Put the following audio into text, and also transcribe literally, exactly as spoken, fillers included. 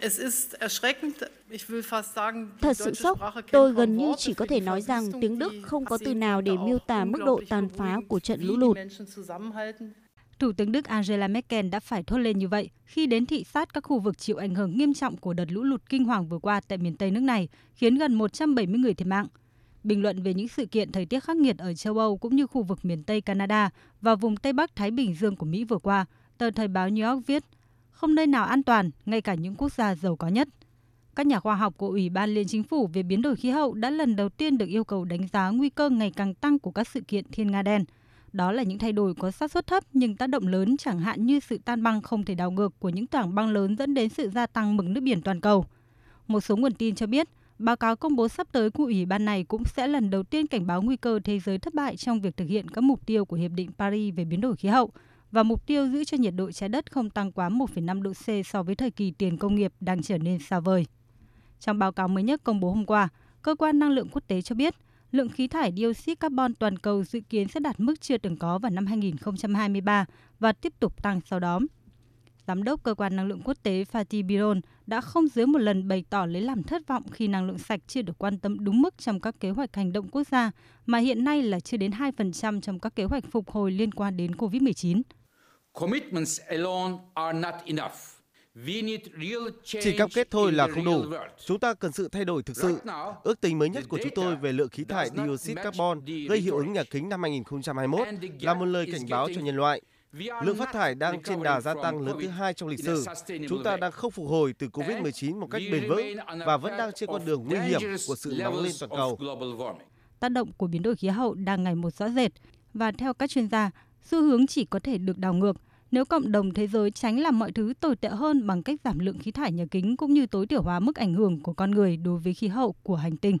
Thật sự sốc, tôi gần như chỉ có thể nói rằng tiếng Đức không có từ nào để miêu tả mức độ tàn phá của trận lũ lụt. Thủ tướng Đức Angela Merkel đã phải thốt lên như vậy khi đến thị sát các khu vực chịu ảnh hưởng nghiêm trọng của đợt lũ lụt kinh hoàng vừa qua tại miền Tây nước này, khiến gần một trăm bảy mươi người thiệt mạng. Bình luận về những sự kiện thời tiết khắc nghiệt ở châu Âu cũng như khu vực miền Tây Canada và vùng Tây Bắc Thái Bình Dương của Mỹ vừa qua, tờ Thời báo New York viết, không nơi nào an toàn, ngay cả những quốc gia giàu có nhất. Các nhà khoa học của Ủy ban Liên Chính phủ về biến đổi khí hậu đã lần đầu tiên được yêu cầu đánh giá nguy cơ ngày càng tăng của các sự kiện thiên nga đen. Đó là những thay đổi có xác suất thấp nhưng tác động lớn, chẳng hạn như sự tan băng không thể đảo ngược của những tảng băng lớn dẫn đến sự gia tăng mực nước biển toàn cầu. Một số nguồn tin cho biết, báo cáo công bố sắp tới của Ủy ban này cũng sẽ lần đầu tiên cảnh báo nguy cơ thế giới thất bại trong việc thực hiện các mục tiêu của Hiệp định Paris về biến đổi khí hậu và mục tiêu giữ cho nhiệt độ trái đất không tăng quá một phẩy năm độ C so với thời kỳ tiền công nghiệp đang trở nên xa vời. Trong báo cáo mới nhất công bố hôm qua, Cơ quan Năng lượng Quốc tế cho biết, lượng khí thải dioxide carbon toàn cầu dự kiến sẽ đạt mức chưa từng có vào năm hai nghìn không trăm hai mươi ba và tiếp tục tăng sau đó. Giám đốc Cơ quan Năng lượng Quốc tế Fatih Birol đã không dưới một lần bày tỏ lấy làm thất vọng khi năng lượng sạch chưa được quan tâm đúng mức trong các kế hoạch hành động quốc gia, mà hiện nay là chưa đến hai phần trăm trong các kế hoạch phục hồi liên quan đến cô vít mười chín. Chỉ cam kết thôi là không đủ. Chúng ta cần sự thay đổi thực sự. Ước tính mới nhất của chúng tôi về lượng khí thải dioxide carbon gây hiệu ứng nhà kính năm hai nghìn không trăm hai mươi mốt là một lời cảnh báo cho nhân loại. Lượng phát thải đang trên đà gia tăng lớn thứ hai trong lịch sử. Chúng ta đang không phục hồi từ cô vít mười chín một cách bền vững và vẫn đang trên con đường nguy hiểm của sự nóng lên toàn cầu. Tác động của biến đổi khí hậu đang ngày một rõ rệt và theo các chuyên gia, xu hướng chỉ có thể được đảo ngược nếu cộng đồng thế giới tránh làm mọi thứ tồi tệ hơn bằng cách giảm lượng khí thải nhà kính cũng như tối thiểu hóa mức ảnh hưởng của con người đối với khí hậu của hành tinh.